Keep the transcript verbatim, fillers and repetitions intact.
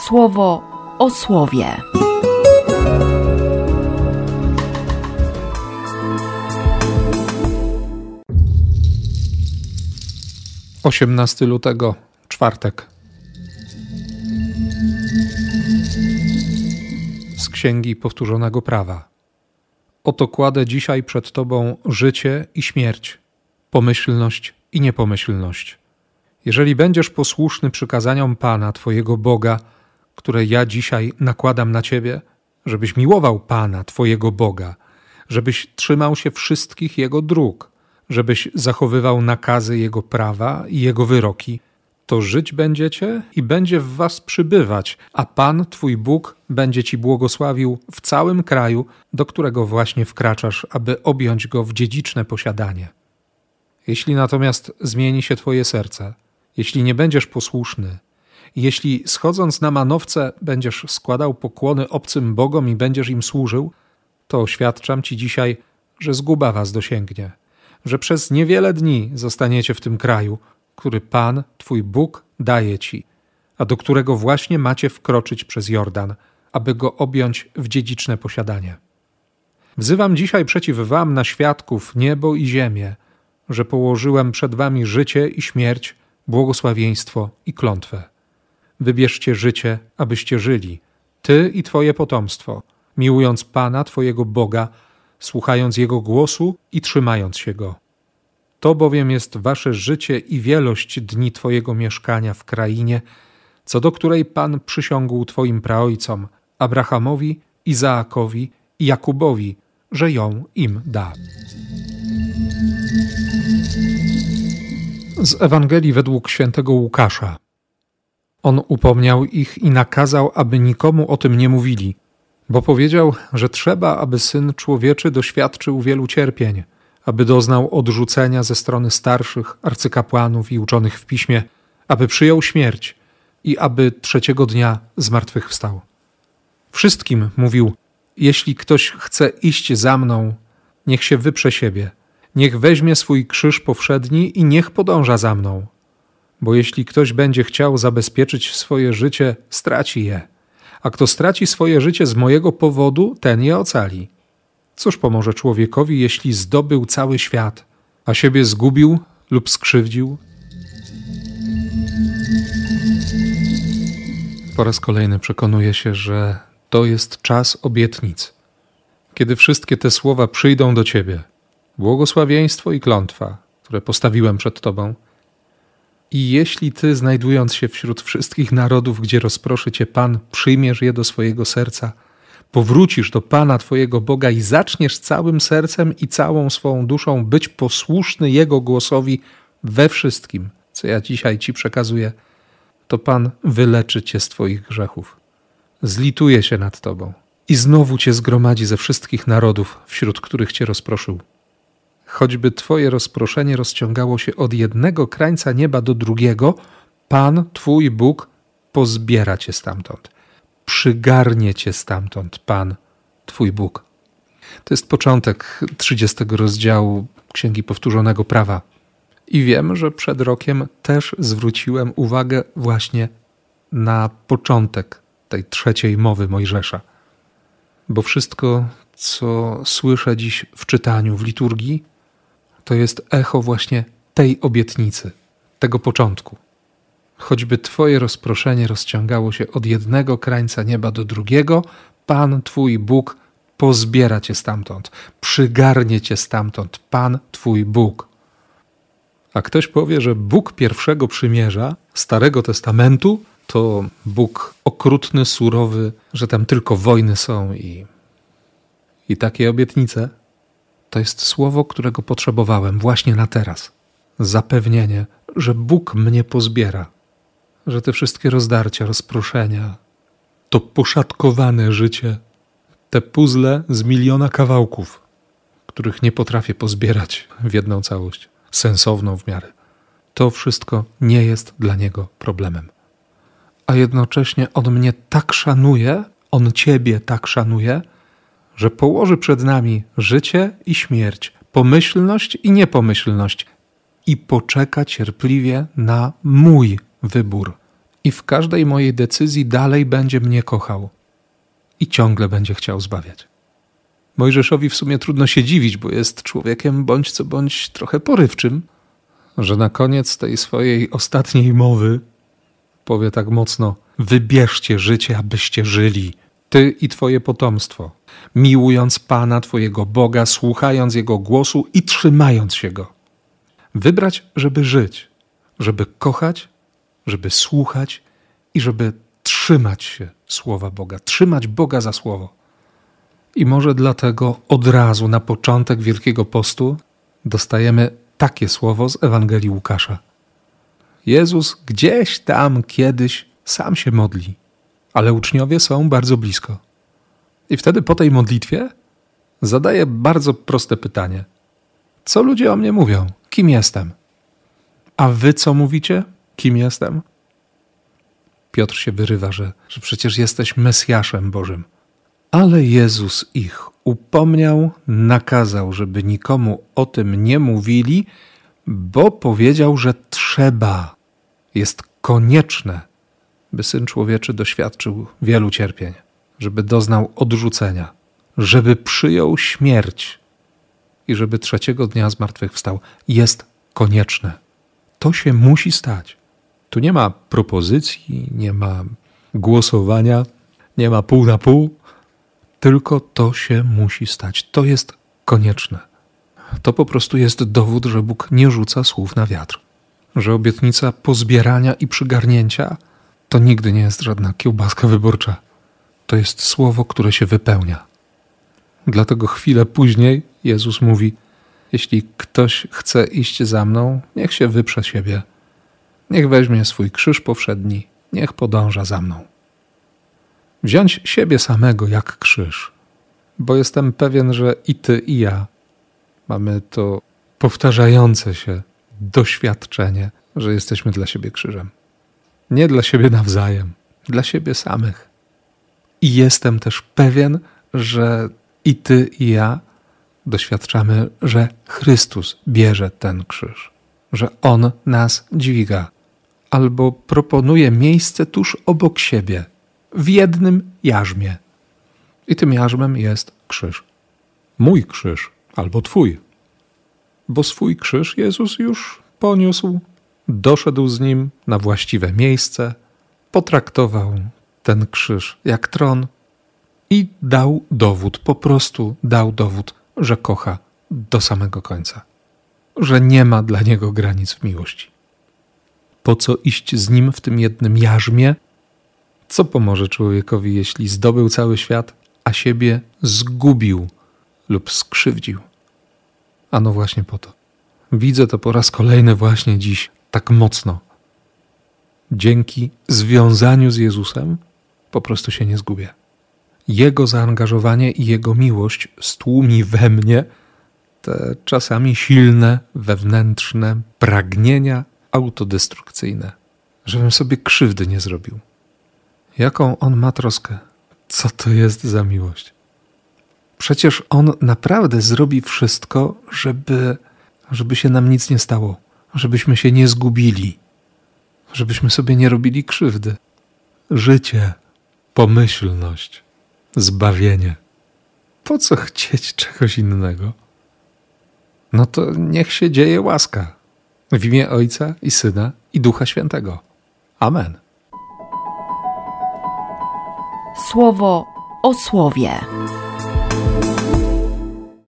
Słowo o słowie. osiemnastego lutego, czwartek. Z Księgi Powtórzonego Prawa. Oto kładę dzisiaj przed Tobą życie i śmierć, pomyślność i niepomyślność. Jeżeli będziesz posłuszny przykazaniom Pana, Twojego Boga, które ja dzisiaj nakładam na Ciebie, żebyś miłował Pana, Twojego Boga, żebyś trzymał się wszystkich Jego dróg, żebyś zachowywał nakazy Jego prawa i Jego wyroki, to żyć będziecie i będzie w was przybywać, a Pan, Twój Bóg, będzie Ci błogosławił w całym kraju, do którego właśnie wkraczasz, aby objąć go w dziedziczne posiadanie. Jeśli natomiast zmieni się Twoje serce, jeśli nie będziesz posłuszny, jeśli schodząc na manowce będziesz składał pokłony obcym bogom i będziesz im służył, to oświadczam Ci dzisiaj, że zguba was dosięgnie, że przez niewiele dni zostaniecie w tym kraju, który Pan, Twój Bóg, daje Ci, a do którego właśnie macie wkroczyć przez Jordan, aby go objąć w dziedziczne posiadanie. Wzywam dzisiaj przeciw wam na świadków niebo i ziemię, że położyłem przed wami życie i śmierć, błogosławieństwo i klątwę. Wybierzcie życie, abyście żyli, Ty i Twoje potomstwo, miłując Pana, Twojego Boga, słuchając Jego głosu i trzymając się Go. To bowiem jest wasze życie i wielość dni Twojego mieszkania w krainie, co do której Pan przysiągł Twoim praojcom, Abrahamowi, Izaakowi i Jakubowi, że ją im da. Z Ewangelii według świętego Łukasza. On upomniał ich i nakazał, aby nikomu o tym nie mówili, bo powiedział, że trzeba, aby Syn Człowieczy doświadczył wielu cierpień, aby doznał odrzucenia ze strony starszych, arcykapłanów i uczonych w piśmie, aby przyjął śmierć i aby trzeciego dnia zmartwychwstał. Wszystkim mówił: jeśli ktoś chce iść za mną, niech się wyprze siebie, niech weźmie swój krzyż powszedni i niech podąża za mną. Bo jeśli ktoś będzie chciał zabezpieczyć swoje życie, straci je, a kto straci swoje życie z mojego powodu, ten je ocali. Cóż pomoże człowiekowi, jeśli zdobył cały świat, a siebie zgubił lub skrzywdził? Po raz kolejny przekonuję się, że to jest czas obietnic. Kiedy wszystkie te słowa przyjdą do Ciebie, błogosławieństwo i klątwa, które postawiłem przed Tobą, i jeśli Ty, znajdując się wśród wszystkich narodów, gdzie rozproszy Cię Pan, przyjmiesz je do swojego serca, powrócisz do Pana, Twojego Boga i zaczniesz całym sercem i całą swoją duszą być posłuszny Jego głosowi we wszystkim, co ja dzisiaj Ci przekazuję, to Pan wyleczy Cię z Twoich grzechów. Zlituje się nad Tobą i znowu Cię zgromadzi ze wszystkich narodów, wśród których Cię rozproszył. Choćby Twoje rozproszenie rozciągało się od jednego krańca nieba do drugiego, Pan, Twój Bóg, pozbiera Cię stamtąd. Przygarnie Cię stamtąd Pan, Twój Bóg. To jest początek trzydziestego rozdziału Księgi Powtórzonego Prawa. I wiem, że przed rokiem też zwróciłem uwagę właśnie na początek tej trzeciej mowy Mojżesza. Bo wszystko, co słyszę dziś w czytaniu, w liturgii, to jest echo właśnie tej obietnicy, tego początku. Choćby Twoje rozproszenie rozciągało się od jednego krańca nieba do drugiego, Pan, Twój Bóg, pozbiera Cię stamtąd, przygarnie Cię stamtąd, Pan, Twój Bóg. A ktoś powie, że Bóg pierwszego przymierza, Starego Testamentu, to Bóg okrutny, surowy, że tam tylko wojny są i, i takie obietnice. To jest słowo, którego potrzebowałem właśnie na teraz. Zapewnienie, że Bóg mnie pozbiera. Że te wszystkie rozdarcia, rozproszenia, to poszatkowane życie, te puzzle z miliona kawałków, których nie potrafię pozbierać w jedną całość, sensowną w miarę, to wszystko nie jest dla Niego problemem. A jednocześnie On mnie tak szanuje, On Ciebie tak szanuje, że położy przed nami życie i śmierć, pomyślność i niepomyślność i poczeka cierpliwie na mój wybór, i w każdej mojej decyzji dalej będzie mnie kochał i ciągle będzie chciał zbawiać. Mojżeszowi w sumie trudno się dziwić, bo jest człowiekiem bądź co bądź trochę porywczym, że na koniec tej swojej ostatniej mowy powie tak mocno: wybierzcie życie, abyście żyli, ty i twoje potomstwo, miłując Pana, twojego Boga, słuchając Jego głosu i trzymając się Go. Wybrać, żeby żyć, żeby kochać, żeby słuchać i żeby trzymać się słowa Boga, trzymać Boga za słowo. I może dlatego od razu na początek Wielkiego Postu dostajemy takie słowo z Ewangelii Łukasza. Jezus gdzieś tam kiedyś sam się modli, ale uczniowie są bardzo blisko. I wtedy po tej modlitwie zadaje bardzo proste pytanie. Co ludzie o mnie mówią? Kim jestem? A wy co mówicie? Kim jestem? Piotr się wyrywa, że, że przecież jesteś Mesjaszem Bożym. Ale Jezus ich upomniał, nakazał, żeby nikomu o tym nie mówili, bo powiedział, że trzeba, jest konieczne, by Syn Człowieczy doświadczył wielu cierpień, żeby doznał odrzucenia, żeby przyjął śmierć i żeby trzeciego dnia zmartwychwstał. Jest konieczne. To się musi stać. Tu nie ma propozycji, nie ma głosowania, nie ma pół na pół. Tylko to się musi stać. To jest konieczne. To po prostu jest dowód, że Bóg nie rzuca słów na wiatr. Że obietnica pozbierania i przygarnięcia to nigdy nie jest żadna kiełbaska wyborcza. To jest słowo, które się wypełnia. Dlatego chwilę później Jezus mówi: jeśli ktoś chce iść za mną, niech się wyprze siebie. Niech weźmie swój krzyż powszedni, niech podąża za mną. Wziąć siebie samego jak krzyż, bo jestem pewien, że i ty, i ja mamy to powtarzające się doświadczenie, że jesteśmy dla siebie krzyżem. Nie dla siebie nawzajem, dla siebie samych. I jestem też pewien, że i ty, i ja doświadczamy, że Chrystus bierze ten krzyż, że On nas dźwiga albo proponuje miejsce tuż obok siebie, w jednym jarzmie. I tym jarzmem jest krzyż. Mój krzyż albo twój. Bo swój krzyż Jezus już poniósł, doszedł z nim na właściwe miejsce, potraktował ten krzyż jak tron i dał dowód, po prostu dał dowód, że kocha do samego końca. Że nie ma dla niego granic w miłości. Po co iść z nim w tym jednym jarzmie? Co pomoże człowiekowi, jeśli zdobył cały świat, a siebie zgubił lub skrzywdził? A no właśnie po to. Widzę to po raz kolejny właśnie dziś tak mocno. Dzięki związaniu z Jezusem po prostu się nie zgubię. Jego zaangażowanie i Jego miłość stłumi we mnie te czasami silne, wewnętrzne pragnienia autodestrukcyjne, żebym sobie krzywdy nie zrobił. Jaką on ma troskę? Co to jest za miłość? Przecież on naprawdę zrobi wszystko, żeby, żeby się nam nic nie stało, żebyśmy się nie zgubili, żebyśmy sobie nie robili krzywdy. Życie, pomyślność, zbawienie. Po co chcieć czegoś innego? No to niech się dzieje łaska. W imię Ojca i Syna i Ducha Świętego. Amen. Słowo o słowie.